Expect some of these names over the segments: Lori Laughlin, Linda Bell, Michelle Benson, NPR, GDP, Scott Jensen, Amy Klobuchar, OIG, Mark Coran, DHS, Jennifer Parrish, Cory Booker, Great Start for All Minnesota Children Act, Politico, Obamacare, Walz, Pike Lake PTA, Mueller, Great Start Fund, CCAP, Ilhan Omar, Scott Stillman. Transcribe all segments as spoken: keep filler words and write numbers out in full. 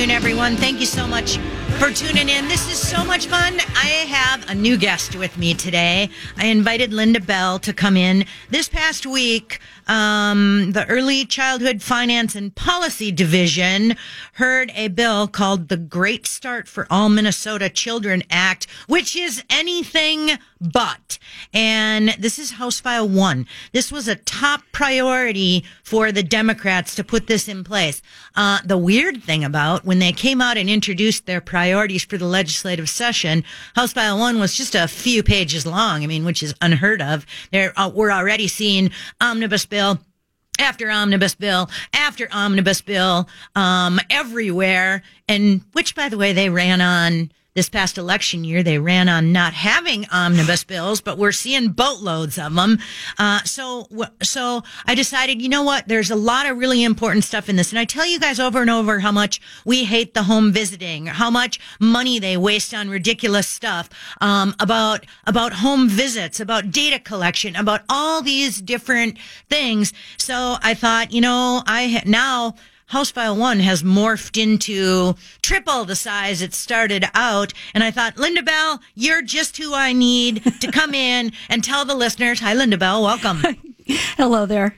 afternoon, everyone. Thank you so much for tuning in. This is so much fun. I have a new guest with me today. I invited Linda Bell to come in. This past week, um, the Early Childhood Finance and Policy Division heard a bill called the Great Start for All Minnesota Children Act, which is anything but. And this is House File one. This was a top priority for the Democrats to put this in place. Uh, the weird thing about when they came out and introduced their priorities for the legislative session, House File one was just a few pages long, I mean, which is unheard of. There, uh, we're already seeing omnibus bill after omnibus bill after omnibus bill um, everywhere, and which, by the way, they ran on. This past election year, they ran on not having omnibus bills, but we're seeing boatloads of them. Uh, so, so I decided, you know what? There's a lot of really important stuff in this. And I tell you guys over and over how much we hate the home visiting, how much money they waste on ridiculous stuff, um, about, about home visits, about data collection, about all these different things. So I thought, you know, I ha- now, House File one has morphed into triple the size it started out. And I thought, Linda Bell, you're just who I need to come in and tell the listeners. Hi, Linda Bell. Welcome. Hello there.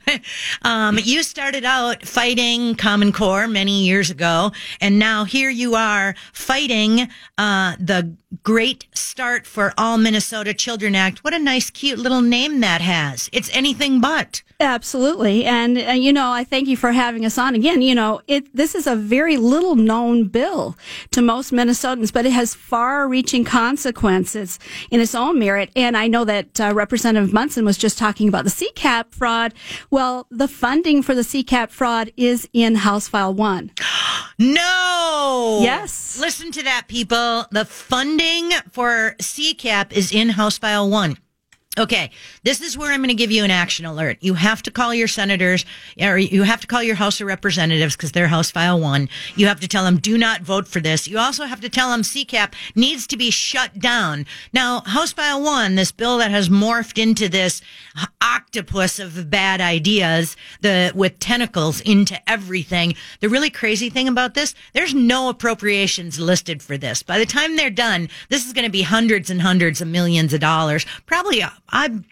um, you started out fighting Common Core many years ago, and now here you are fighting uh, the Great Start for All Minnesota Children Act. What a nice, cute little name that has. It's anything but. Absolutely. And, uh, you know, I thank you for having us on again. You know, it this is a very little known bill to most Minnesotans, but it has far reaching consequences in its own merit. And I know that uh, Representative Munson was just talking about the C CAP fraud. Well, the funding for the C CAP fraud is in House File one. No! Yes. Listen to that, people. The funding for C CAP is in House File one. Okay, this is where I'm going to give you an action alert. You have to call your senators, or you have to call your House of Representatives because they're House File one. You have to tell them, do not vote for this. You also have to tell them C CAP needs to be shut down. Now, House File one, this bill that has morphed into this octopus of bad ideas, the with tentacles into everything. The really crazy thing about this, there's no appropriations listed for this. By the time they're done, this is going to be hundreds and hundreds of millions of dollars, probably I'm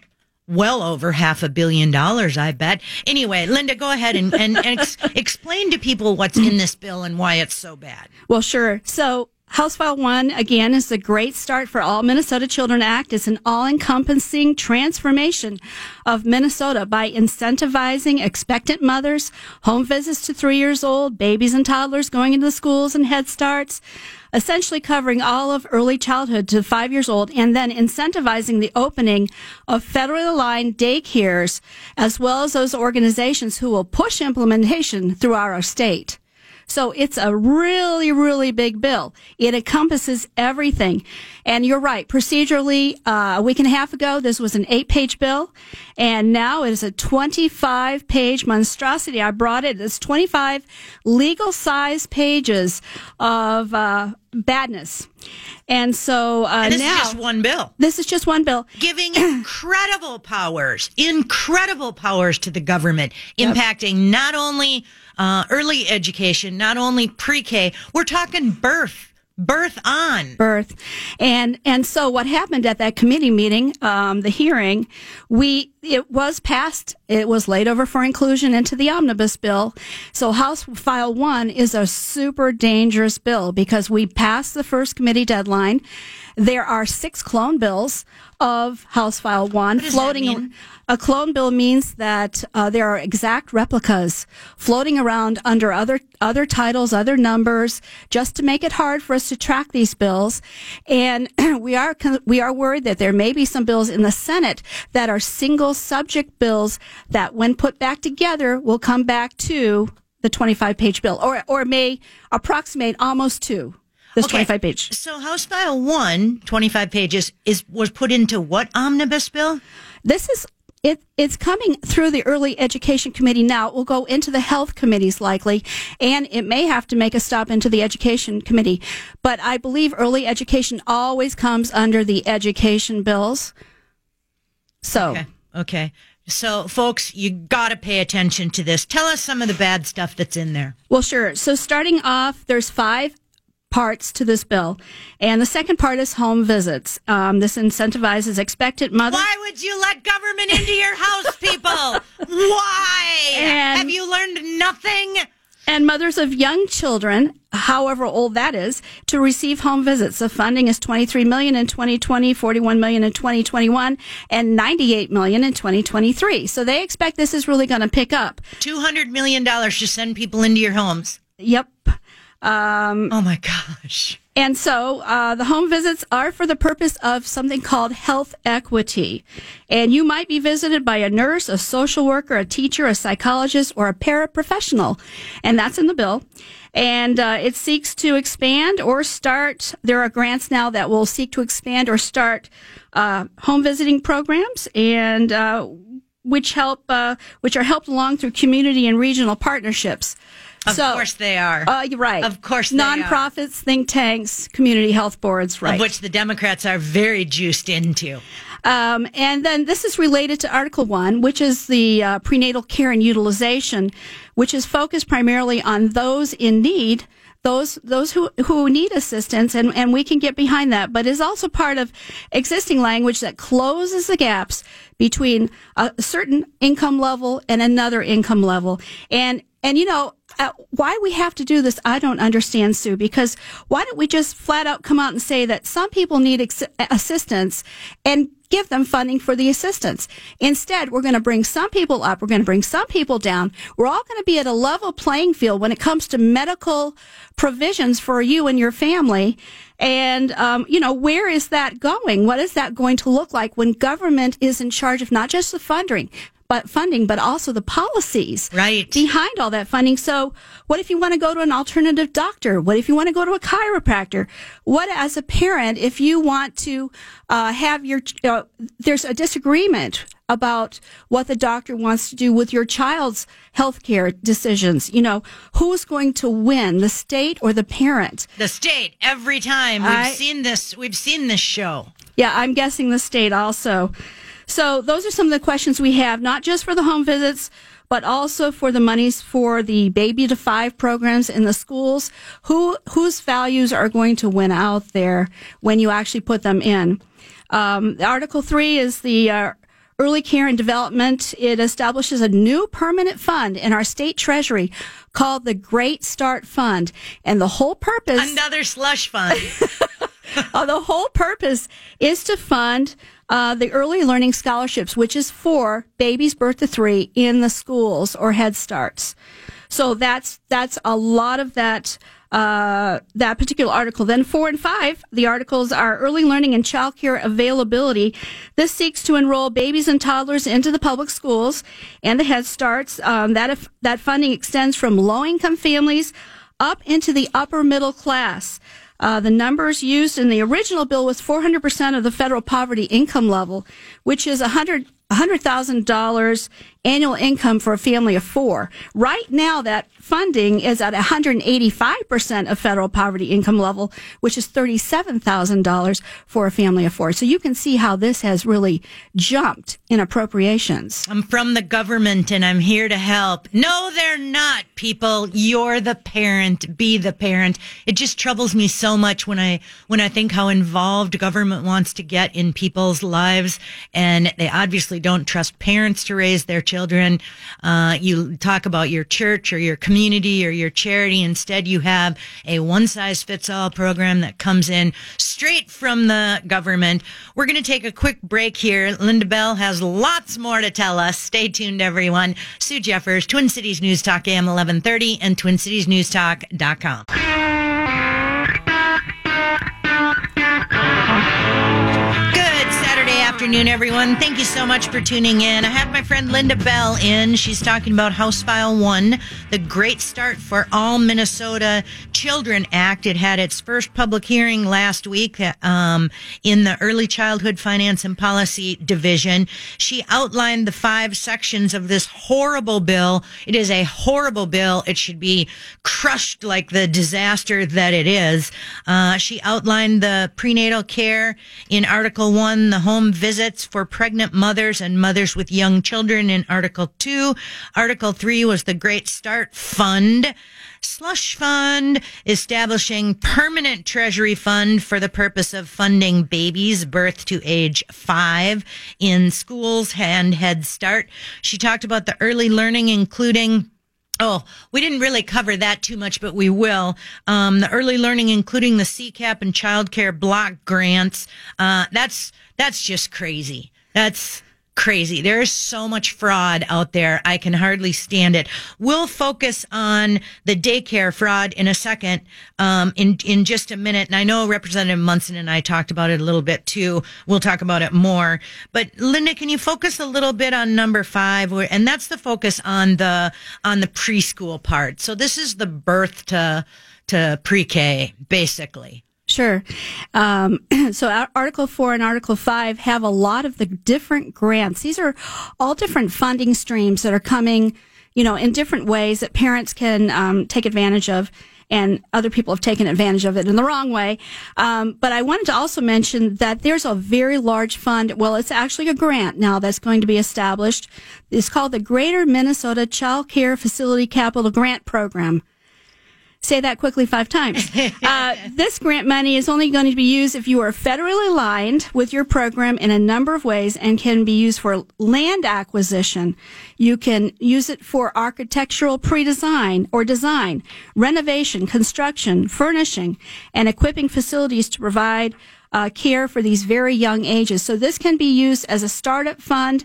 well over half a billion dollars, I bet. Anyway, Linda, go ahead and, and, and ex- explain to people what's in this bill and why it's so bad. Well, sure. So House File one, again, is the Great Start for All Minnesota Children Act. It's an all-encompassing transformation of Minnesota by incentivizing expectant mothers, home visits to three years old, babies and toddlers going into the schools and Head Starts, essentially covering all of early childhood to five years old, and then incentivizing the opening of federally aligned daycares, as well as those organizations who will push implementation throughout our state. So it's a really, really big bill. It encompasses everything. And you're right. Procedurally, uh, a week and a half ago, this was an eight-page bill. And now it is a twenty-five page monstrosity. I brought it. It's twenty-five legal-size pages of uh badness. And so uh, and this now, is just one bill. This is just one bill. Giving incredible powers, incredible powers to the government, yep. impacting not only uh, early education, not only pre-K, we're talking birth. Birth on. Birth. And and so what happened at that committee meeting, um, the hearing, we it was passed. It was laid over for inclusion into the omnibus bill. So House File one is a super dangerous bill because we passed the first committee deadline. There are six clone bills of House File one. Floating, a clone bill means that uh, there are exact replicas floating around under other other titles, other numbers, just to make it hard for us to track these bills. And we are we are worried that there may be some bills in the Senate that are single subject bills that, when put back together, will come back to the twenty-five page bill, or or may approximate almost to. This okay. twenty-five page. So House File one, twenty-five pages, is was put into what omnibus bill? This is it. It's coming through the Early Education Committee now. It will go into the Health Committees likely, and it may have to make a stop into the Education Committee. But I believe early education always comes under the education bills. So okay. okay. So, folks, you got to pay attention to this. Tell us some of the bad stuff that's in there. Well, sure. So starting off, there's five parts to this bill. And the second part is home visits. Um, this incentivizes expectant mothers. Why would you let government into your house, people? Why? And have you learned nothing? And mothers of young children, however old that is, to receive home visits. The funding is twenty-three million dollars in twenty twenty, forty-one million dollars in twenty twenty-one, and ninety-eight million dollars in twenty twenty-three. So they expect this is really going to pick up. two hundred million dollars to send people into your homes. Yep. Um, oh, my gosh. And so uh, the home visits are for the purpose of something called health equity. And you might be visited by a nurse, a social worker, a teacher, a psychologist, or a paraprofessional. And that's in the bill. And uh, it seeks to expand or start. There are grants now that will seek to expand or start uh, home visiting programs and uh, which help uh, which are helped along through community and regional partnerships. Of so, course they are. Uh, you're right. Of course they Nonprofits, are. Nonprofits, think tanks, community health boards, right. Of which the Democrats are very juiced into. Um, and then this is related to Article one, which is the uh, prenatal care and utilization, which is focused primarily on those in need, those those who, who need assistance, and, and we can get behind that, but is also part of existing language that closes the gaps between a certain income level and another income level. And And, you know, uh, why we have to do this, I don't understand, Sue, because why don't we just flat out come out and say that some people need ex- assistance and give them funding for the assistance? Instead, we're going to bring some people up. We're going to bring some people down. We're all going to be at a level playing field when it comes to medical provisions for you and your family. And, um, you know, where is that going? What is that going to look like when government is in charge of not just the funding? But funding, but also the policies right. behind all that funding. So what if you want to go to an alternative doctor? What if you want to go to a chiropractor? What as a parent, if you want to uh, have your, uh, there's a disagreement about what the doctor wants to do with your child's healthcare decisions. You know, who's going to win, the state or the parent? The state, every time. We've I, seen this, we've seen this show. Yeah, I'm guessing the state also. So those are some of the questions we have, not just for the home visits, but also for the monies for the baby to five programs in the schools. Who whose values are going to win out there when you actually put them in? Um, Article three is the uh, early care and development. It establishes a new permanent fund in our state treasury called the Great Start Fund, and the whole purpose another slush fund. uh, the whole purpose is to fund. Uh, the early learning scholarships, which is for babies birth to three in the schools or Head Starts. So that's, that's a lot of that, uh, that particular article. Then four and five, the articles are early learning and childcare availability. This seeks to enroll babies and toddlers into the public schools and the Head Starts. Um, that, if, that funding extends from low income families up into the upper middle class. Uh, the numbers used in the original bill was four hundred percent of the federal poverty income level, which is one hundred thousand dollars annual income for a family of four. Right now, that funding is at one hundred eighty-five percent of federal poverty income level, which is thirty-seven thousand dollars for a family of four. So you can see how this has really jumped in appropriations. I'm from the government and I'm here to help. No, they're not, people. You're the parent. Be the parent. It just troubles me so much when I when I think how involved government wants to get in people's lives, and they obviously don't trust parents to raise their children. Uh, you talk about your church or your community or your charity. Instead, you have a one-size-fits-all program that comes in straight from the government. We're going to take a quick break here. Linda Bell has lots more to tell us. Stay tuned, everyone. Sue Jeffers, Twin Cities News Talk, A M eleven thirty and twin cities news talk dot com. Good afternoon, everyone. Thank you so much for tuning in. I have my friend Linda Bell in. She's talking about House File one, the Great Start for All Minnesota Children Act. It had its first public hearing last week um, in the Early Childhood Finance and Policy Division. She outlined the five sections of this horrible bill. It is a horrible bill. It should be crushed like the disaster that it is. Uh, she outlined the prenatal care in Article one, the home visit visits for pregnant mothers and mothers with young children in Article two. Article three was the Great Start Fund. Slush Fund, establishing permanent treasury fund for the purpose of funding babies birth to age five in schools and Head Start. She talked about the early learning, including Oh, we didn't really cover that too much, but we will. Um, the early learning, including the C CAP and child care block grants. Uh, that's, that's just crazy. That's crazy. There is so much fraud out there. I can hardly stand it. We'll focus on the daycare fraud in a second, um, in, in just a minute. And I know Representative Munson and I talked about it a little bit too. We'll talk about it more. But Linda, can you focus a little bit on number five? And that's the focus on the, on the preschool part. So this is the birth to, to pre-K, basically. Sure. Um, so Article four and Article five have a lot of the different grants. These are all different funding streams that are coming, you know, in different ways that parents can um, take advantage of, and other people have taken advantage of it in the wrong way. Um, but I wanted to also mention that there's a very large fund. Well, it's actually a grant now that's going to be established. It's called the Greater Minnesota Child Care Facility Capital Grant Program. Say that quickly five times. Uh, this grant money is only going to be used if you are federally aligned with your program in a number of ways, and can be used for land acquisition. You can use it for architectural pre-design or design, renovation, construction, furnishing, and equipping facilities to provide uh, care for these very young ages. So this can be used as a startup fund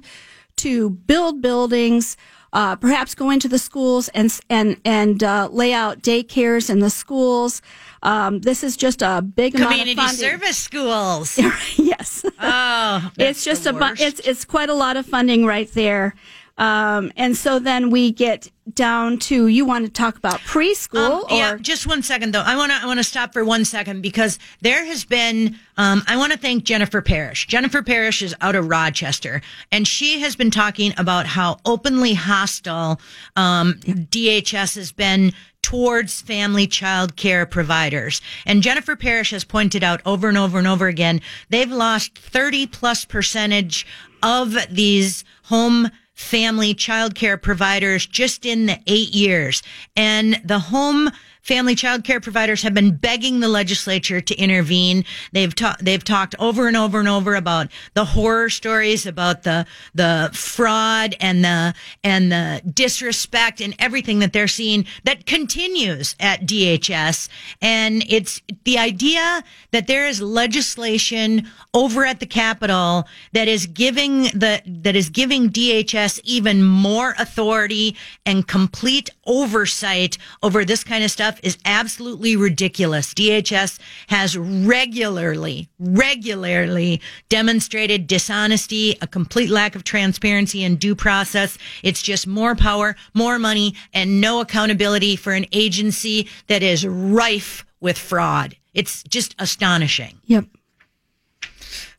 to build buildings, Uh, perhaps go into the schools and and and uh, lay out daycares in the schools. Um, this is just a big amount of funding. Community service schools. Yes. Oh, it's just a bu- it's it's quite a lot of funding right there. Um, and so then we get down to, you want to talk about preschool? Um, or? Yeah, just one second though. I want to, I want to stop for one second because there has been, um, I want to thank Jennifer Parrish. Jennifer Parrish is out of Rochester, and she has been talking about how openly hostile, um, D H S has been towards family child care providers. And Jennifer Parrish has pointed out over and over and over again, they've lost thirty plus percentage of these home family child care providers just in the eight years. And the home family child care providers have been begging the legislature to intervene. They've ta- they've talked over and over and over about the horror stories, about the the fraud and the and the disrespect and everything that they're seeing that continues at D H S. And it's the idea that there is legislation over at the Capitol that is giving the that is giving D H S even more authority and complete oversight over this kind of stuff is absolutely ridiculous. D H S has regularly, regularly demonstrated dishonesty, a complete lack of transparency and due process. It's just more power, more money, and no accountability for an agency that is rife with fraud. It's just astonishing. Yep.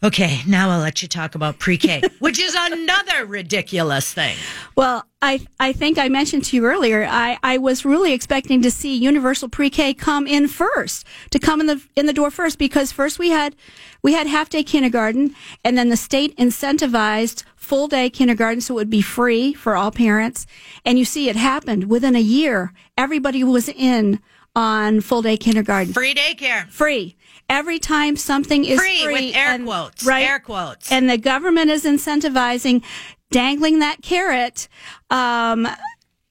Okay, now I'll let you talk about pre-K, which is another ridiculous thing. Well, I I think I mentioned to you earlier, I, I was really expecting to see universal pre-K come in first, to come in the in the door first, because first we had we had half-day kindergarten, and then the state incentivized full-day kindergarten, so it would be free for all parents. And you see it happened within a year. Everybody was in on full-day kindergarten. Free daycare. Free. Every time something is free, free with air and, quotes, right, air quotes, and the government is incentivizing, dangling that carrot, um,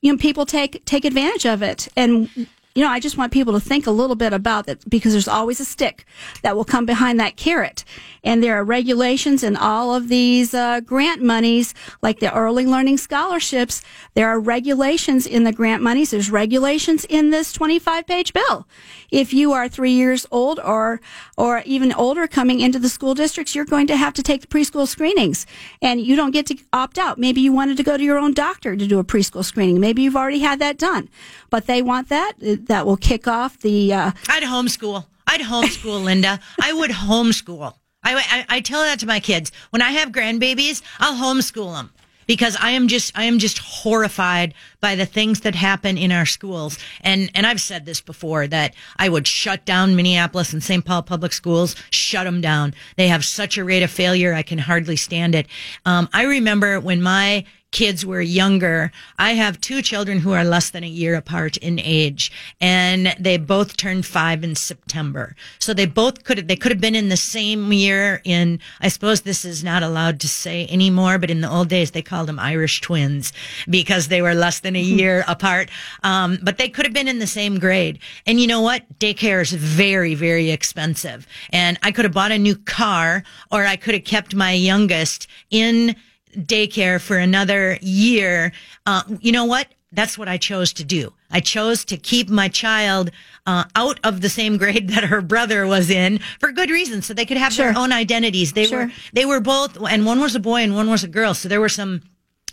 you know, people take take advantage of it. And you know, I just want people to think a little bit about that, because there's always a stick that will come behind that carrot. And there are regulations in all of these uh, grant monies, like the early learning scholarships. There are regulations in the grant monies. There's regulations in this twenty-five page bill. If you are three years old or or even older coming into the school districts, you're going to have to take the preschool screenings, and you don't get to opt out. Maybe you wanted to go to your own doctor to do a preschool screening. Maybe you've already had that done, but they want that. That will kick off the... Uh... I'd homeschool. I'd homeschool, Linda. I would homeschool. I, I I tell that to my kids. When I have grandbabies, I'll homeschool them. because I am just, I am just horrified by the things that happen in our schools. And, and I've said this before, that I would shut down Minneapolis and Saint Paul public schools, shut them down. They have such a rate of failure. I can hardly stand it. Um, I remember when my kids were younger. I have two children who are less than a year apart in age, and they both turned five in September. So they both could have, they could have been in the same year in, I suppose this is not allowed to say anymore, but in the old days, they called them Irish twins because they were less than a year apart. Um, but they could have been in the same grade. And you know what? Daycare is very, very expensive. And I could have bought a new car, or I could have kept my youngest in daycare for another year. Uh, you know what? That's what I chose to do. I chose to keep my child uh, out of the same grade that her brother was in for good reason, so they could have sure. their own identities. They sure. were they were both, and one was a boy and one was a girl, so there were some,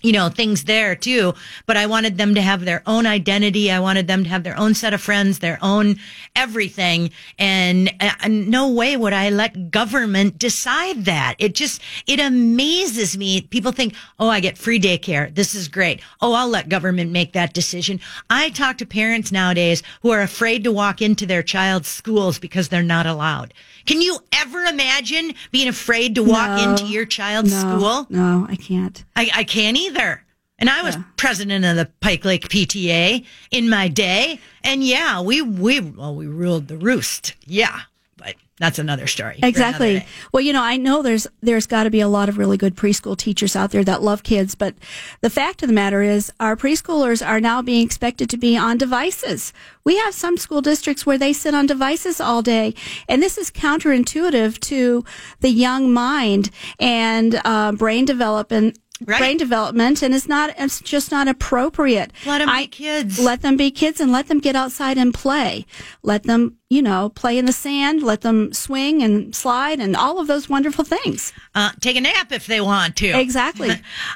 you know, things there too. But I wanted them to have their own identity. I wanted them to have their own set of friends, their own everything. And uh, no way would I let government decide that. It just, it amazes me. People think, oh, I get free daycare. This is great. Oh, I'll let government make that decision. I talk to parents nowadays who are afraid to walk into their child's schools because they're not allowed. Can you ever imagine being afraid to walk no, into your child's no, school? No, I can't. I, I can't either. Either. And I was yeah. president of the Pike Lake P T A in my day. And yeah, we, we, well, we ruled the roost. Yeah. But that's another story. Exactly. Another well, you know, I know there's, there's got to be a lot of really good preschool teachers out there that love kids. But the fact of the matter is our preschoolers are now being expected to be on devices. We have some school districts where they sit on devices all day. And this is counterintuitive to the young mind and uh, brain development. Right. Brain development, and it's not, it's just not appropriate. Let them I, be kids. Let them be kids and let them get outside and play. Let them, you know, play in the sand, let them swing and slide and all of those wonderful things. Uh, take a nap if they want to. Exactly.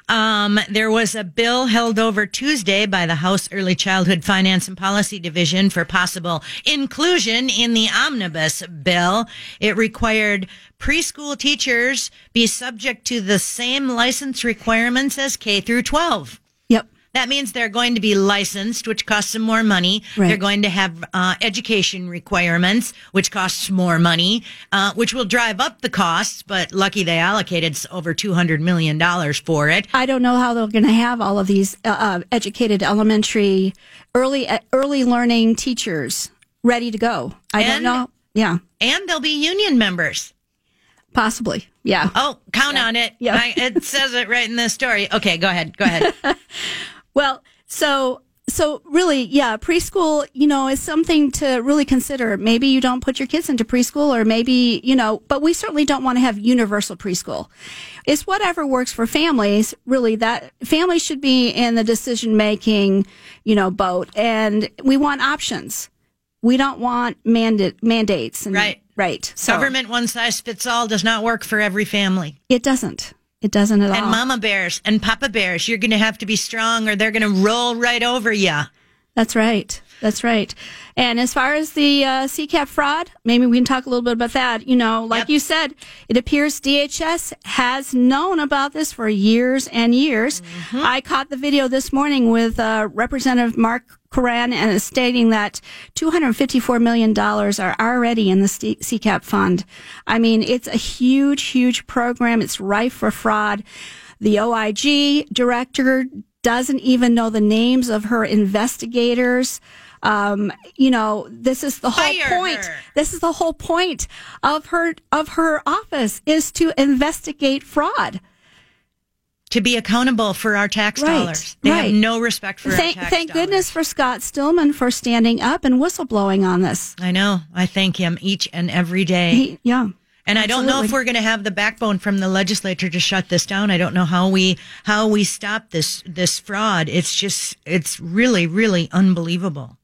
um, there was a bill held over Tuesday by the House Early Childhood Finance and Policy Division for possible inclusion in the omnibus bill. It required preschool teachers be subject to the same license requirements as K through twelve. Yep. That means they're going to be licensed, which costs them more money. Right. They're going to have uh, education requirements, which costs more money, uh, which will drive up the costs, but lucky they allocated over two hundred million dollars for it. I don't know how they're going to have all of these uh, uh, educated elementary, early, uh, early learning teachers ready to go. I and, don't know. Yeah. And they'll be union members. Possibly, yeah. Oh, count yeah. on it. Yeah. I, it says it right in this story. Okay, go ahead. Go ahead. Well, so so really, yeah, preschool, you know, is something to really consider. Maybe you don't put your kids into preschool, or maybe, you know, but we certainly don't want to have universal preschool. It's whatever works for families, really. That families should be in the decision-making, you know, boat, and we want options. We don't want mandate mandates. And, right. Right. So, government one size fits all does not work for every family. It doesn't. It doesn't at all. And mama bears and papa bears, you're going to have to be strong or they're going to roll right over you. That's right. That's right. And as far as the uh, C CAP fraud, maybe we can talk a little bit about that. You know, like yep. you said, it appears D H S has known about this for years and years. Mm-hmm. I caught the video this morning with uh, Representative Mark Coran, and it's stating that two hundred fifty-four million dollars are already in the C CAP fund. I mean, it's a huge, huge program. It's rife for fraud. The O I G director doesn't even know the names of her investigators. Um, you know, this is the whole Fire point. Her. This is the whole point of her of her office is to investigate fraud. To be accountable for our tax right, dollars. They right. have no respect for thank, our tax thank dollars. Thank goodness for Scott Stillman for standing up and whistleblowing on this. I know. I thank him each and every day. He, yeah. And absolutely. I don't know if we're going to have the backbone from the legislature to shut this down. I don't know how we how we stop this this fraud. It's just, it's really, really unbelievable.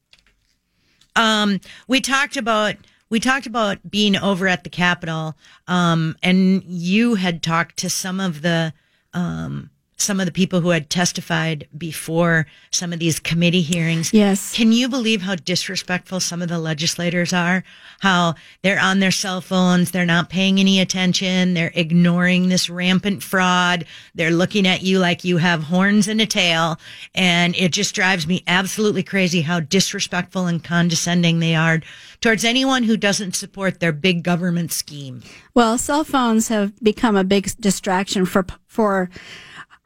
Um, we talked about... We talked about being over at the Capitol, um, and you had talked to some of the... Um, some of the people who had testified before some of these committee hearings. Yes. Can you believe how disrespectful some of the legislators are? How they're on their cell phones, they're not paying any attention, they're ignoring this rampant fraud, they're looking at you like you have horns and a tail, and it just drives me absolutely crazy how disrespectful and condescending they are towards anyone who doesn't support their big government scheme. Well, cell phones have become a big distraction for for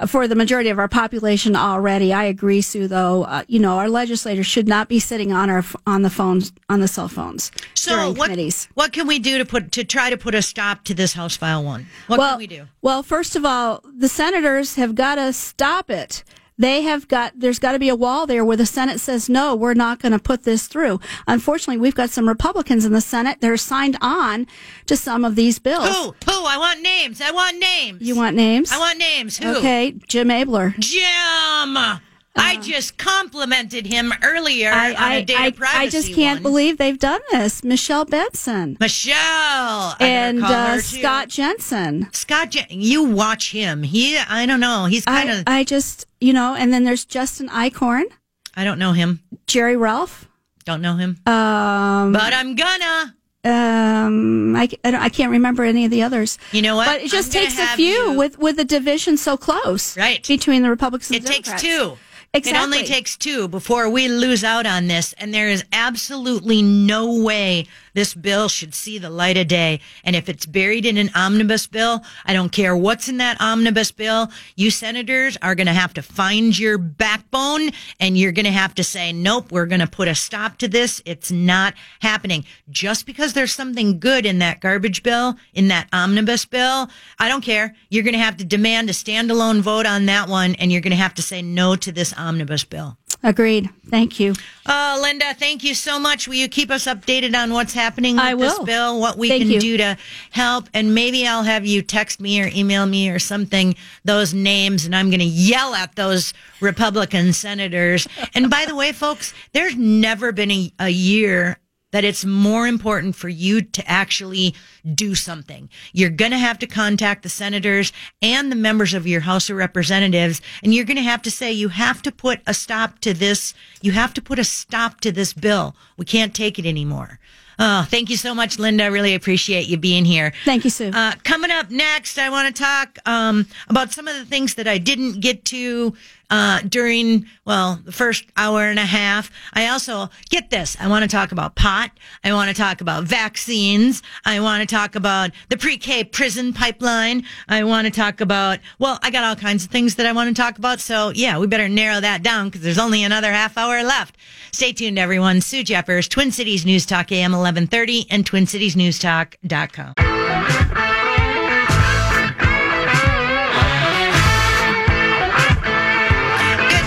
for the majority of our population already. I agree, Sue, though. Uh, you know, our legislators should not be sitting on our on the phones on the cell phones so during what, committees. What can we do to put to try to put a stop to this House File one? What well, can we do? Well, first of all, the senators have got to stop it. They have got, there's got to be a wall there where the Senate says, no, we're not going to put this through. Unfortunately, we've got some Republicans in the Senate that are signed on to some of these bills. Who? Who? I want names. I want names. You want names? I want names. Who? Okay, Jim Abler. Jim! Uh, I just complimented him earlier I, I, on a data I, privacy I just can't one. believe they've done this. Michelle Benson. Michelle! I and uh, Scott Jensen. Scott Jensen. You watch him. He, I don't know. He's kind of... I, I just... You know, and then there's Justin Eichhorn. I don't know him. Jerry Ralph. Don't know him. Um, but I'm gonna. Um, I, I, I can't remember any of the others. You know what? But it just I'm takes a few you. with with the division so close, right? Between the Republicans and it the Democrats. It takes two. Exactly. It only takes two before we lose out on this, and there is absolutely no way this bill should see the light of day. And if it's buried in an omnibus bill, I don't care what's in that omnibus bill, you senators are going to have to find your backbone, and you're going to have to say, nope, we're going to put a stop to this. It's not happening. Just because there's something good in that garbage bill, in that omnibus bill, I don't care. You're going to have to demand a standalone vote on that one, and you're going to have to say no to this omnibus bill. Agreed. Thank you. Uh, Linda, thank you so much. Will you keep us updated on what's happening with I will. this bill, what we thank can you. do to help? And maybe I'll have you text me or email me or something, those names, and I'm going to yell at those Republican senators. And by the way, folks, there's never been a, a year that it's more important for you to actually do something. You're going to have to contact the senators and the members of your House of Representatives, and you're going to have to say, you have to put a stop to this. You have to put a stop to this bill. We can't take it anymore. Oh, thank you so much, Linda. I really appreciate you being here. Thank you, Sue. Uh, coming up next, I want to talk um, about some of the things that I didn't get to uh, during, well, the first hour and a half. I also, get this, I want to talk about pot. I want to talk about vaccines. I want to talk about the pre-K prison pipeline. I want to talk about, well, I got all kinds of things that I want to talk about. So, yeah, we better narrow that down because there's only another half hour left. Stay tuned, everyone. Sue Jeffers, Twin Cities News Talk, A M eleven thirty and twin cities news talk dot com. Good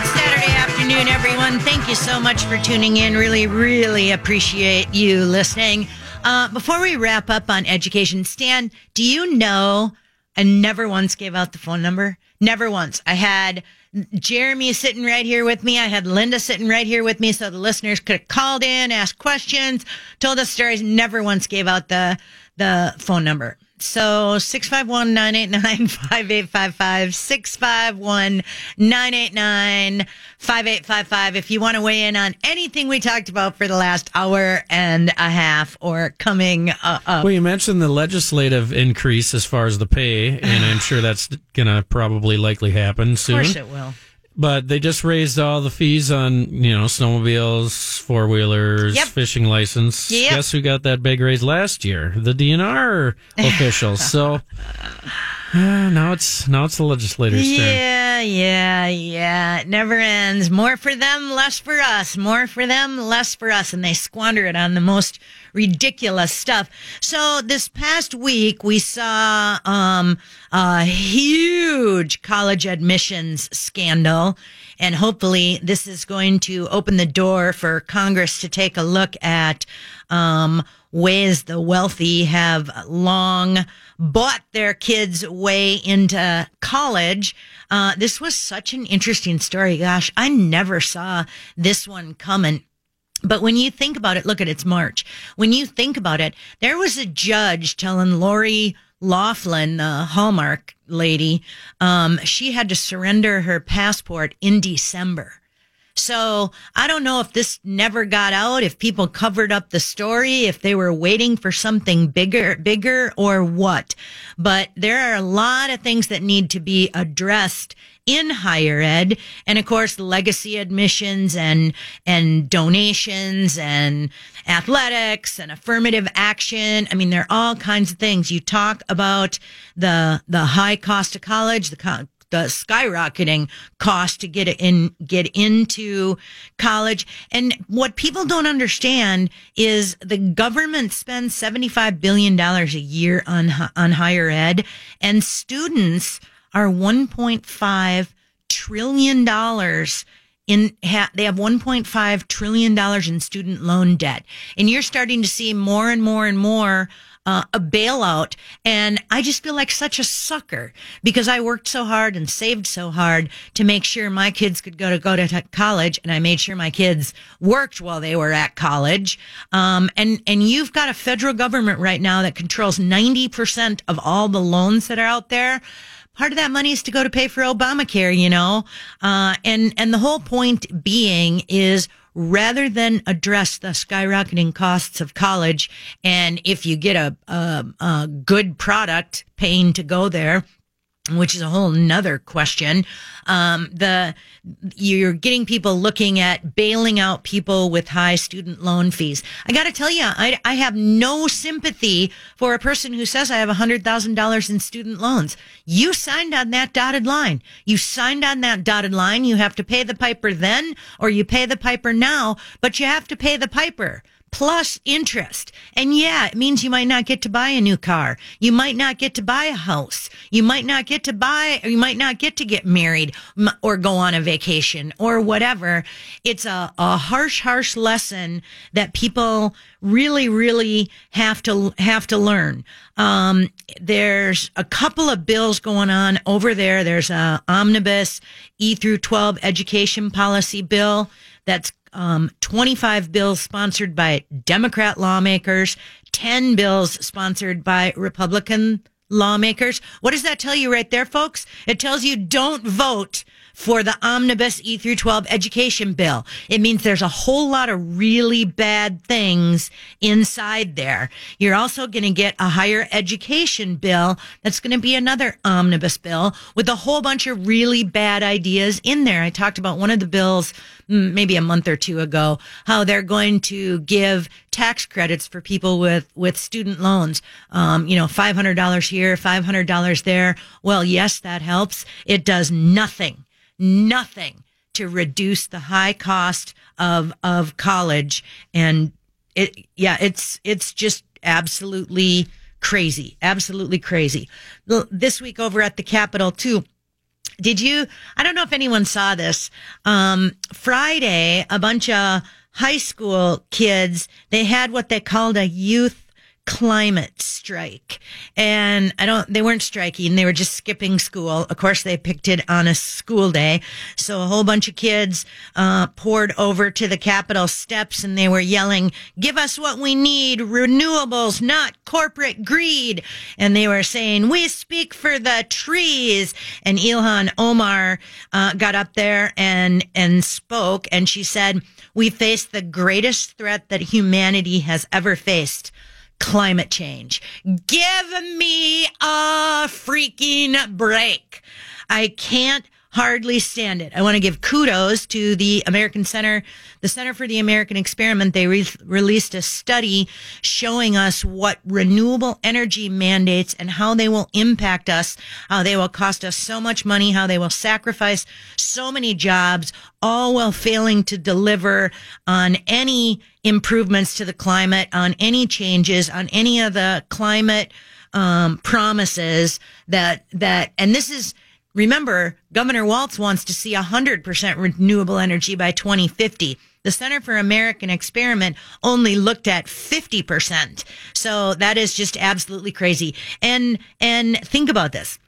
Saturday afternoon, everyone. Thank you so much for tuning in. Really, really appreciate you listening. Uh, before we wrap up on education, Stan, do you know I never once gave out the phone number? Never once. I had Jeremy sitting right here with me. I had Linda sitting right here with me so the listeners could have called in, asked questions, told us stories. Never once gave out the the phone number. So six five one, nine eight nine, five eight five five, six five one, nine eight nine, five eight five five if you want to weigh in on anything we talked about for the last hour and a half or coming up. Well, you mentioned the legislative increase as far as the pay, and I'm sure that's going to probably likely happen soon. Of course it will. But they just raised all the fees on, you know, snowmobiles, four-wheelers, yep. fishing license. Yep. Guess who got that big raise last year? The D N R officials. So uh, now it's now it's the legislators' turn. Yeah, yeah, yeah. It never ends. More for them, less for us. More for them, less for us. And they squander it on the most ridiculous stuff. So this past week, we saw um, a huge college admissions scandal, and hopefully this is going to open the door for Congress to take a look at um, ways the wealthy have long bought their kids' way into college. Uh, this was such an interesting story. Gosh, I never saw this one coming. But when you think about it, look at it's March. When you think about it, there was a judge telling Lori Laughlin, the Hallmark lady, um, she had to surrender her passport in December. So I don't know if this never got out, if people covered up the story, if they were waiting for something bigger, bigger or what. But there are a lot of things that need to be addressed in higher ed. And of course, legacy admissions and, and donations and athletics and affirmative action. I mean, there are all kinds of things. You talk about the, the high cost of college, the co- the skyrocketing cost to get in, get into college. And what people don't understand is the government spends seventy-five billion dollars a year on, on higher ed, and students are one point five trillion dollars in, ha, they have one point five trillion dollars in student loan debt. And you're starting to see more and more and more Uh, a bailout, and I just feel like such a sucker because I worked so hard and saved so hard to make sure my kids could go to go to t- college, and I made sure my kids worked while they were at college. Um, and and you've got a federal government right now that controls ninety percent of all the loans that are out there. Part of that money is to go to pay for Obamacare, you know. Uh, and and the whole point being is, rather than address the skyrocketing costs of college, and if you get a, a, a good product, paying to go there, which is a whole nother question, um, the you're getting people looking at bailing out people with high student loan fees. I got to tell you, I, I have no sympathy for a person who says I have one hundred thousand dollars in student loans. You signed on that dotted line. You signed on that dotted line. You have to pay the piper then, or you pay the piper now, but you have to pay the piper plus interest. And yeah, it means you might not get to buy a new car. You might not get to buy a house. You might not get to buy, or you might not get to get married or go on a vacation or whatever. It's a, a harsh, harsh lesson that people really, really have to, have to learn. Um, there's a couple of bills going on over there. There's a omnibus E through twelve education policy bill that's Um, twenty-five bills sponsored by Democrat lawmakers, ten bills sponsored by Republican lawmakers. What does that tell you right there, folks? It tells you don't vote for the omnibus E through twelve education bill. It means there's a whole lot of really bad things inside there. You're also going to get a higher education bill that's going to be another omnibus bill with a whole bunch of really bad ideas in there. I talked about one of the bills maybe a month or two ago, how they're going to give tax credits for people with, with student loans. Um, you know, five hundred dollars here, five hundred dollars there. Well, yes, that helps. It does nothing, nothing to reduce the high cost of, of college. And it, yeah, it's, it's just absolutely crazy, absolutely crazy. This week over at the Capitol too, did you, I don't know if anyone saw this, um, Friday, a bunch of high school kids, they had what they called a youth climate strike. And I don't, they weren't striking. They were just skipping school. Of course, they picked it on a school day. So a whole bunch of kids, uh, poured over to the Capitol steps and they were yelling, "Give us what we need, renewables, not corporate greed." And they were saying, "We speak for the trees." And Ilhan Omar, uh, got up there and, and spoke. And she said, "We face the greatest threat that humanity has ever faced. Climate change. Give me a freaking break. I can't hardly stand it." I want to give kudos to the American Center, the Center for the American Experiment. They re- released a study showing us what renewable energy mandates and how they will impact us, how they will cost us so much money, how they will sacrifice so many jobs, all while failing to deliver on any improvements to the climate, on any changes, on any of the climate um, promises that, that, and this is, remember, Governor Walz wants to see one hundred percent renewable energy by twenty fifty. The Center for American Experiment only looked at fifty percent. So that is just absolutely crazy. And, and think about this.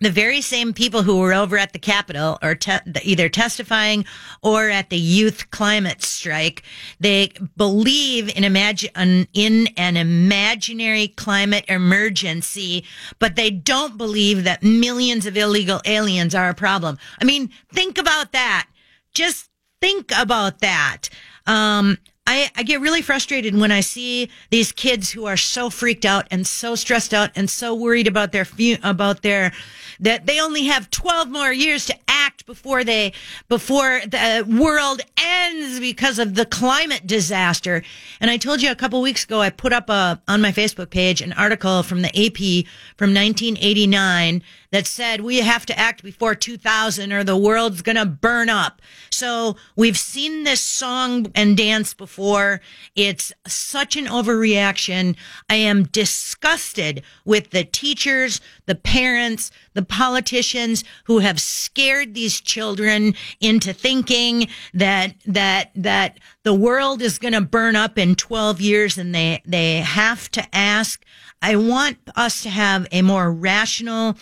the very same people who were over at the Capitol or te- either testifying or at the youth climate strike, they believe in, imagi- an, in an imaginary climate emergency, but they don't believe that millions of illegal aliens are a problem. I mean, think about that. Just think about that. Um, I, I get really frustrated when I see these kids who are so freaked out and so stressed out and so worried about their about their that they only have twelve more years to act before they before the world ends because of the climate disaster. And I told you a couple weeks ago, I put up a, on my Facebook page an article from the A P from nineteen eighty-nine that said we have to act before two thousand or the world's going to burn up. So we've seen this song and dance before. For it's such an overreaction. I am disgusted with the teachers, the parents, the politicians who have scared these children into thinking that that that the world is going to burn up in twelve years, and they they have to ask. I want us to have a more rational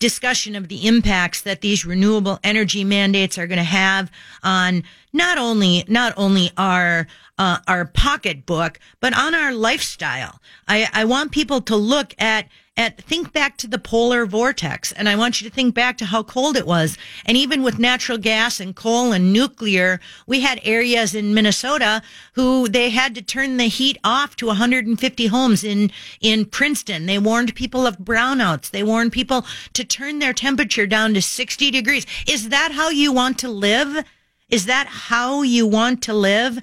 discussion of the impacts that these renewable energy mandates are going to have on not only not only our uh, our pocketbook, but on our lifestyle. I, I want people to look at at think back to the polar vortex, and I want you to think back to how cold it was. And even with natural gas and coal and nuclear, we had areas in Minnesota who they had to turn the heat off to one hundred fifty homes in in Princeton. They warned people of brownouts. They warned people to turn their temperature down to sixty degrees. Is that how you want to live? Is that how you want to live?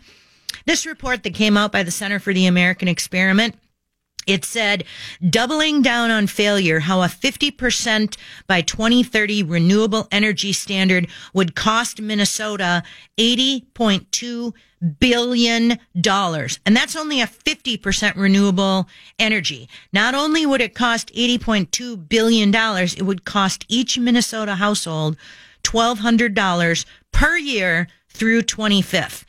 This report that came out by the Center for the American Experiment, it said, doubling down on failure, how a fifty percent by twenty thirty renewable energy standard would cost Minnesota eighty point two billion dollars. And that's only a fifty percent renewable energy. Not only would it cost eighty point two billion dollars, it would cost each Minnesota household twelve hundred dollars per year through twenty-fifth.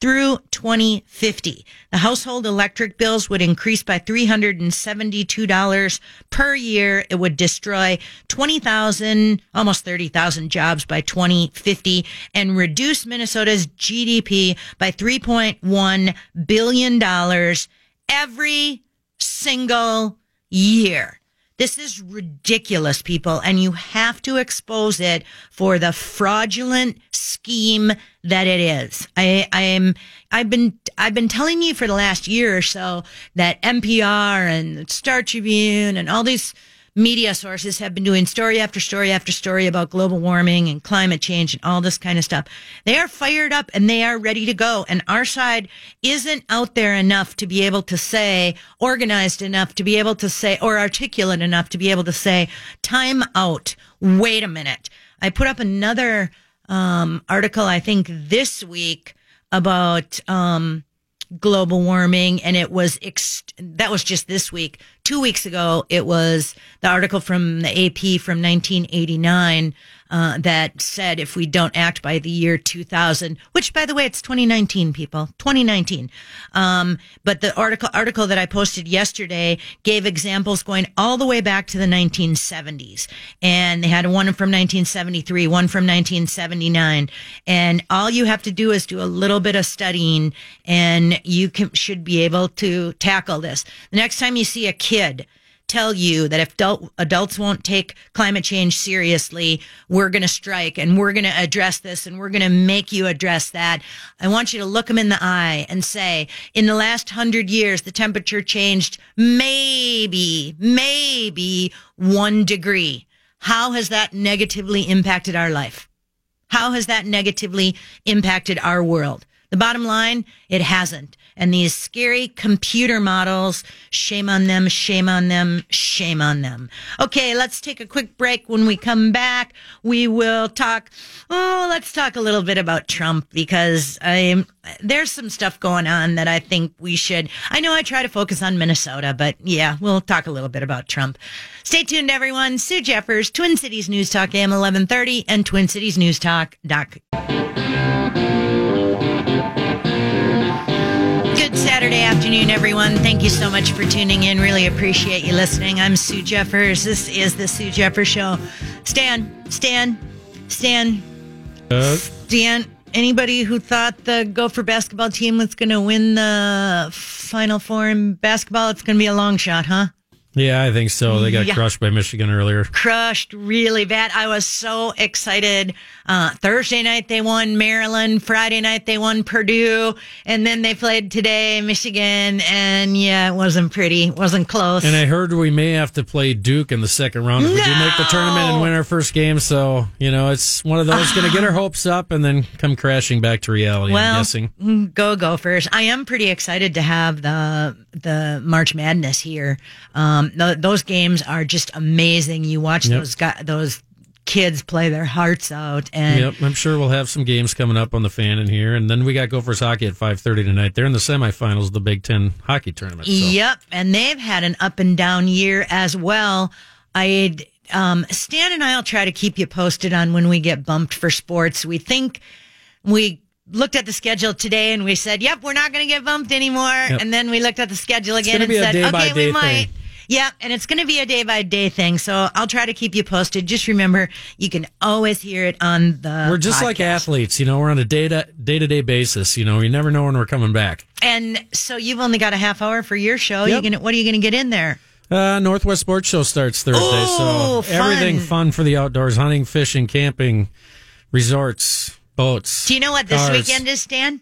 Through twenty fifty, the household electric bills would increase by three hundred seventy-two dollars per year. It would destroy twenty thousand, almost thirty thousand jobs by twenty fifty and reduce Minnesota's G D P by three point one billion dollars every single year. This is ridiculous, people, and you have to expose it for the fraudulent scheme that it is. I, I'm, I've been, I've been telling you for the last year or so that N P R and Star Tribune and all these media sources have been doing story after story after story about global warming and climate change and all this kind of stuff. They are fired up and they are ready to go. And our side isn't out there enough to be able to say, organized enough to be able to say, or articulate enough to be able to say, time out. Wait a minute. I put up another um, article, I think this week, about um, global warming, and it was ex- that was just this week. Two weeks ago, it was the article from the A P from nineteen eighty-nine uh, that said if we don't act by the year two thousand, which, by the way, it's twenty nineteen, people, twenty nineteen. Um, but the article article that I posted yesterday gave examples going all the way back to the nineteen seventies, and they had one from nineteen seventy-three, one from nineteen seventy-nine, and all you have to do is do a little bit of studying, and you can, should be able to tackle this. The next time you see a kid tell you that if adult, adults won't take climate change seriously, we're going to strike and we're going to address this and we're going to make you address that, I want you to look them in the eye and say, in the last hundred years, the temperature changed maybe, maybe one degree. How has that negatively impacted our life? How has that negatively impacted our world? The bottom line, it hasn't. And these scary computer models, shame on them, shame on them, shame on them. Okay, let's take a quick break. When we come back, we will talk, oh, let's talk a little bit about Trump, because I, there's some stuff going on that I think we should, I know I try to focus on Minnesota, but yeah, we'll talk a little bit about Trump. Stay tuned, everyone. Sue Jeffers, Twin Cities News Talk, A M eleven thirty, and twin cities news talk dot com. Good Saturday. Saturday afternoon, everyone. Thank you so much for tuning in. Really appreciate you listening. I'm Sue Jeffers. This is the Sue Jeffers Show. Stan, Stan, Stan, uh, Stan. Anybody who thought the Gopher basketball team was going to win the Final Four in basketball, it's going to be a long shot, huh? Yeah, I think so. They got yeah. crushed by Michigan earlier. Crushed really bad. I was so excited. Uh, Thursday night they won Maryland. Friday night they won Purdue. And then they played today Michigan. And yeah, it wasn't pretty. It wasn't close. And I heard we may have to play Duke in the second round if no! we do make the tournament and win our first game. So, you know, it's one of those uh, going to get our hopes up and then come crashing back to reality, well, I'm guessing. Go Gophers. I am pretty excited to have the, the March Madness here. Um, Um, those games are just amazing. You watch yep. those guys, those kids play their hearts out. And yep, I'm sure we'll have some games coming up on the fan in here. And then we got Gophers hockey at five thirty tonight. They're in the semifinals of the Big Ten hockey tournament. So. Yep, and they've had an up and down year as well. I'd um, Stan and I'll try to keep you posted on when we get bumped for sports. We think we. Looked at the schedule today and we said, "Yep, we're not going to get bumped anymore." Yep. And then we looked at the schedule again and said, "Okay, we might." Thing. Yeah, and it's going to be a day-by-day thing, so I'll try to keep you posted. Just remember, you can always hear it on the We're just podcast. Like athletes, you know, we're on a day to, day-to-day basis, you know, you never know when we're coming back. And so you've only got a half hour for your show. Yep. You gonna, what are you going to get in there? Uh, Northwest Sports Show starts Thursday, Ooh, so fun. Everything fun for the outdoors, hunting, fishing, camping, resorts, boats, Do you know what cars. This weekend is, Stan?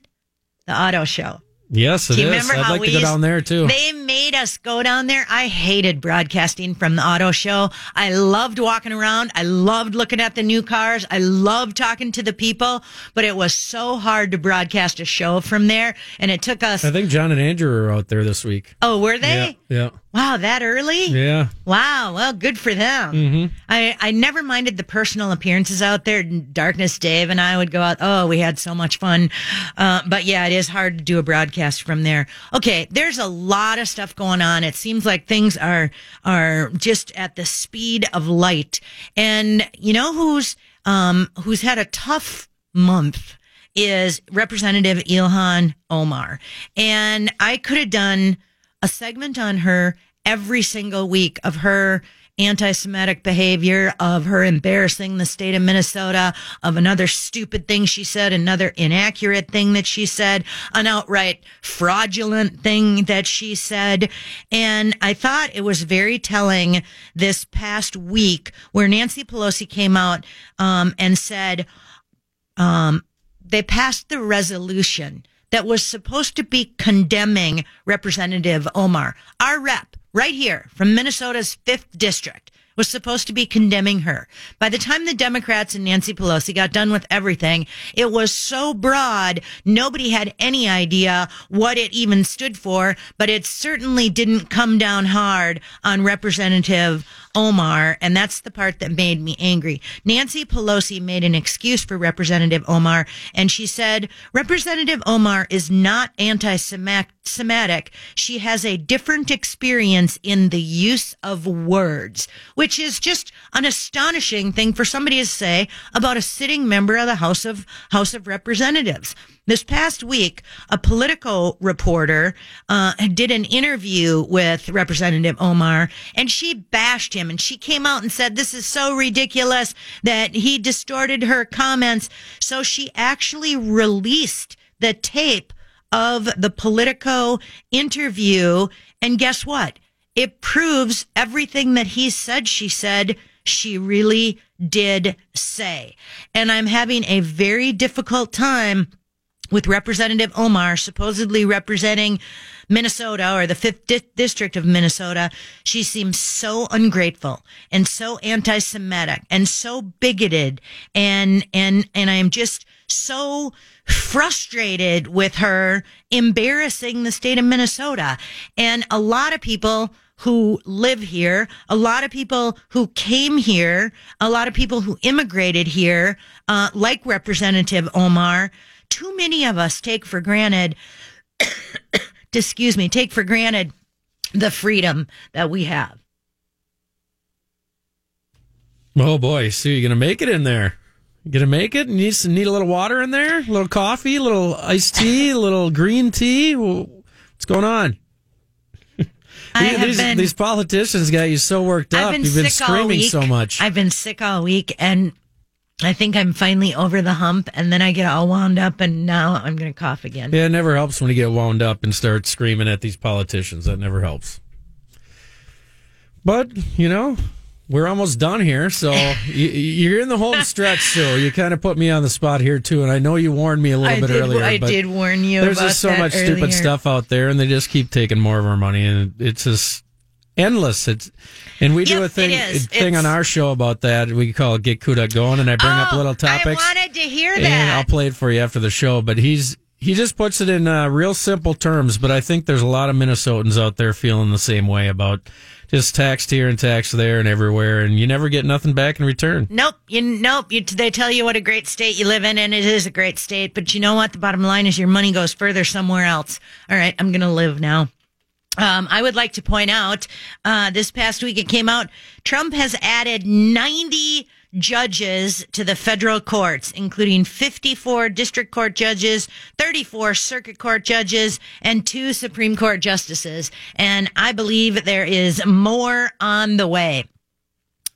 The auto show. Yes, it is. I'd like to go down there, too. They made us go down there. I hated broadcasting from the auto show. I loved walking around. I loved looking at the new cars. I loved talking to the people. But it was so hard to broadcast a show from there. And it took us... I think John and Andrew were out there this week. Oh, were they? Yeah. yeah. Wow, that early? Yeah. Wow, well, good for them. Mm-hmm. I, I never minded the personal appearances out there. Darkness Dave and I would go out. Oh, we had so much fun. Uh, but, yeah, it is hard to do a broadcast from there. Okay, there's a lot of stuff going on. It seems like things are are just at the speed of light. And you know who's um, who's had a tough month is Representative Ilhan Omar. And I could have done... a segment on her every single week of her anti-Semitic behavior, of her embarrassing the state of Minnesota, of another stupid thing she said, another inaccurate thing that she said, an outright fraudulent thing that she said. And I thought it was very telling this past week where Nancy Pelosi came out um, and said um, they passed the resolution that was supposed to be condemning Representative Omar. Our rep, right here, from Minnesota's fifth District, was supposed to be condemning her. By the time the Democrats and Nancy Pelosi got done with everything, it was so broad, nobody had any idea what it even stood for, but it certainly didn't come down hard on Representative Omar, and that's the part that made me angry. Nancy Pelosi made an excuse for Representative Omar, and she said, Representative Omar is not anti-Semitic. She has a different experience in the use of words, which is just an astonishing thing for somebody to say about a sitting member of the House of House of Representatives. This past week, a Politico reporter uh, did an interview with Representative Omar, and she bashed him, and she came out and said, this is so ridiculous that he distorted her comments. So she actually released the tape of the Politico interview, and guess what? It proves everything that he said, she said, she really did say. And I'm having a very difficult time with Representative Omar supposedly representing Minnesota or the fifth di- district of Minnesota. She seems so ungrateful and so anti-Semitic and so bigoted. And, and, and I am just so frustrated with her embarrassing the state of Minnesota. And a lot of people who live here, a lot of people who came here, a lot of people who immigrated here, uh, like Representative Omar, too many of us take for granted, excuse me, take for granted the freedom that we have. Oh boy, Sue, you're going to make it in there. You're going to make it? Need, some, need a little water in there? A little coffee, a little iced tea, a little green tea? What's going on? I have these, been, these politicians got you so worked up. Been You've been screaming so much. I've been sick all week, and I think I'm finally over the hump, and then I get all wound up, and now I'm going to cough again. Yeah, it never helps when you get wound up and start screaming at these politicians. That never helps. But, you know, we're almost done here, so you, you're in the home stretch, Sue. You kind of put me on the spot here, too, and I know you warned me a little I bit did, earlier. I but did warn you There's about just so that much earlier. Stupid stuff out there, and they just keep taking more of our money, and it's just endless. It's and we yep, do a thing a thing it's, on our show about that. We call it Get Kuda Going, and I bring oh, up little topics. I wanted to hear that. And I'll play it for you after the show, but he's he just puts it in uh, real simple terms, but I think there's a lot of Minnesotans out there feeling the same way about just taxed here and taxed there and everywhere, and you never get nothing back in return. Nope. You, nope. You, they tell you what a great state you live in, and it is a great state, but you know what? The bottom line is your money goes further somewhere else. All right, I'm going to live now. Um, I would like to point out, uh, this past week it came out, Trump has added ninety judges to the federal courts, including fifty-four district court judges, thirty-four circuit court judges, and two Supreme Court justices. And I believe there is more on the way.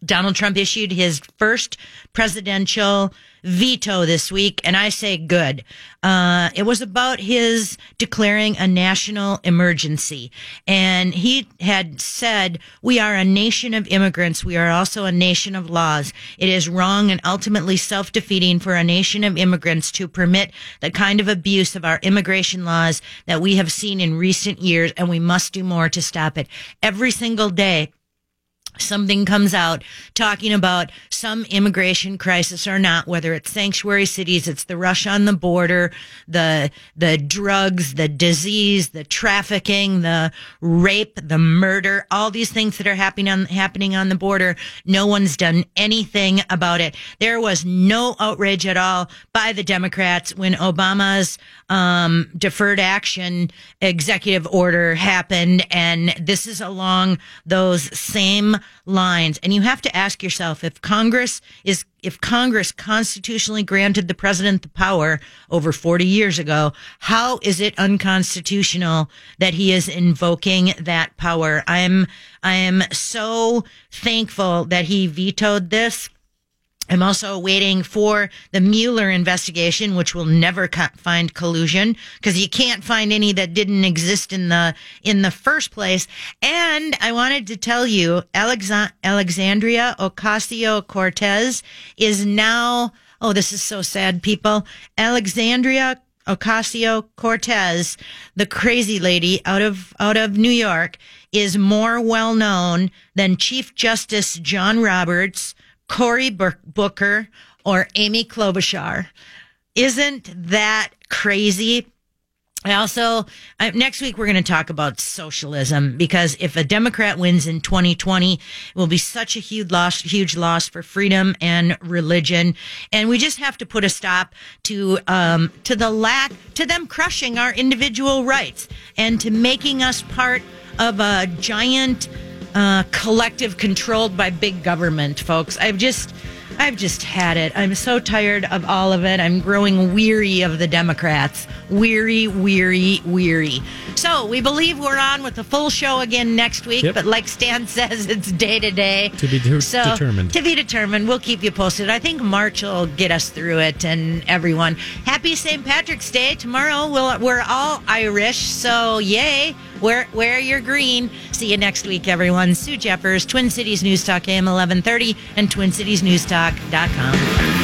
Donald Trump issued his first presidential veto this week, and I say good. Uh, it was about his declaring a national emergency. And he had said, we are a nation of immigrants. We are also a nation of laws. It is wrong and ultimately self-defeating for a nation of immigrants to permit the kind of abuse of our immigration laws that we have seen in recent years, and we must do more to stop it. Every single day, something comes out talking about some immigration crisis or not, whether it's sanctuary cities, it's the rush on the border, the the drugs, the disease, the trafficking, the rape, the murder, all these things that are happening on, happening on the border. No one's done anything about it. There was no outrage at all by the Democrats when Obama's um deferred action executive order happened, and this is along those same lines. And you have to ask yourself, if Congress is, if Congress constitutionally granted the president the power over forty years ago, how is it unconstitutional that he is invoking that power? I'm, I am so thankful that he vetoed this. I'm also waiting for the Mueller investigation, which will never co- find collusion, because you can't find any that didn't exist in the in the first place. And I wanted to tell you, Alexa- Alexandria Ocasio-Cortez is now, oh, this is so sad, people. Alexandria Ocasio-Cortez, the crazy lady out of out of New York, is more well-known than Chief Justice John Roberts, Cory Booker, or Amy Klobuchar. Isn't that crazy? I also, I, next week we're going to talk about socialism, because if a Democrat wins in twenty twenty, it will be such a huge loss, huge loss for freedom and religion. And we just have to put a stop to, um, to the lack, to them crushing our individual rights and to making us part of a giant Uh, collective controlled by big government, folks. I've just, I've just had it. I'm so tired of all of it. I'm growing weary of the Democrats. Weary, weary, weary. So we believe we're on with the full show again next week. Yep. But like Stan says, it's day to day. To be de- so, determined. To be determined. We'll keep you posted. I think March will get us through it, and everyone. Happy Saint Patrick's Day. Tomorrow we'll, we're all Irish, so yay. Wear, wear your green. See you next week, everyone. Sue Jeffers, Twin Cities News Talk, A M eleven thirty, and Twin Cities News Talk dot com.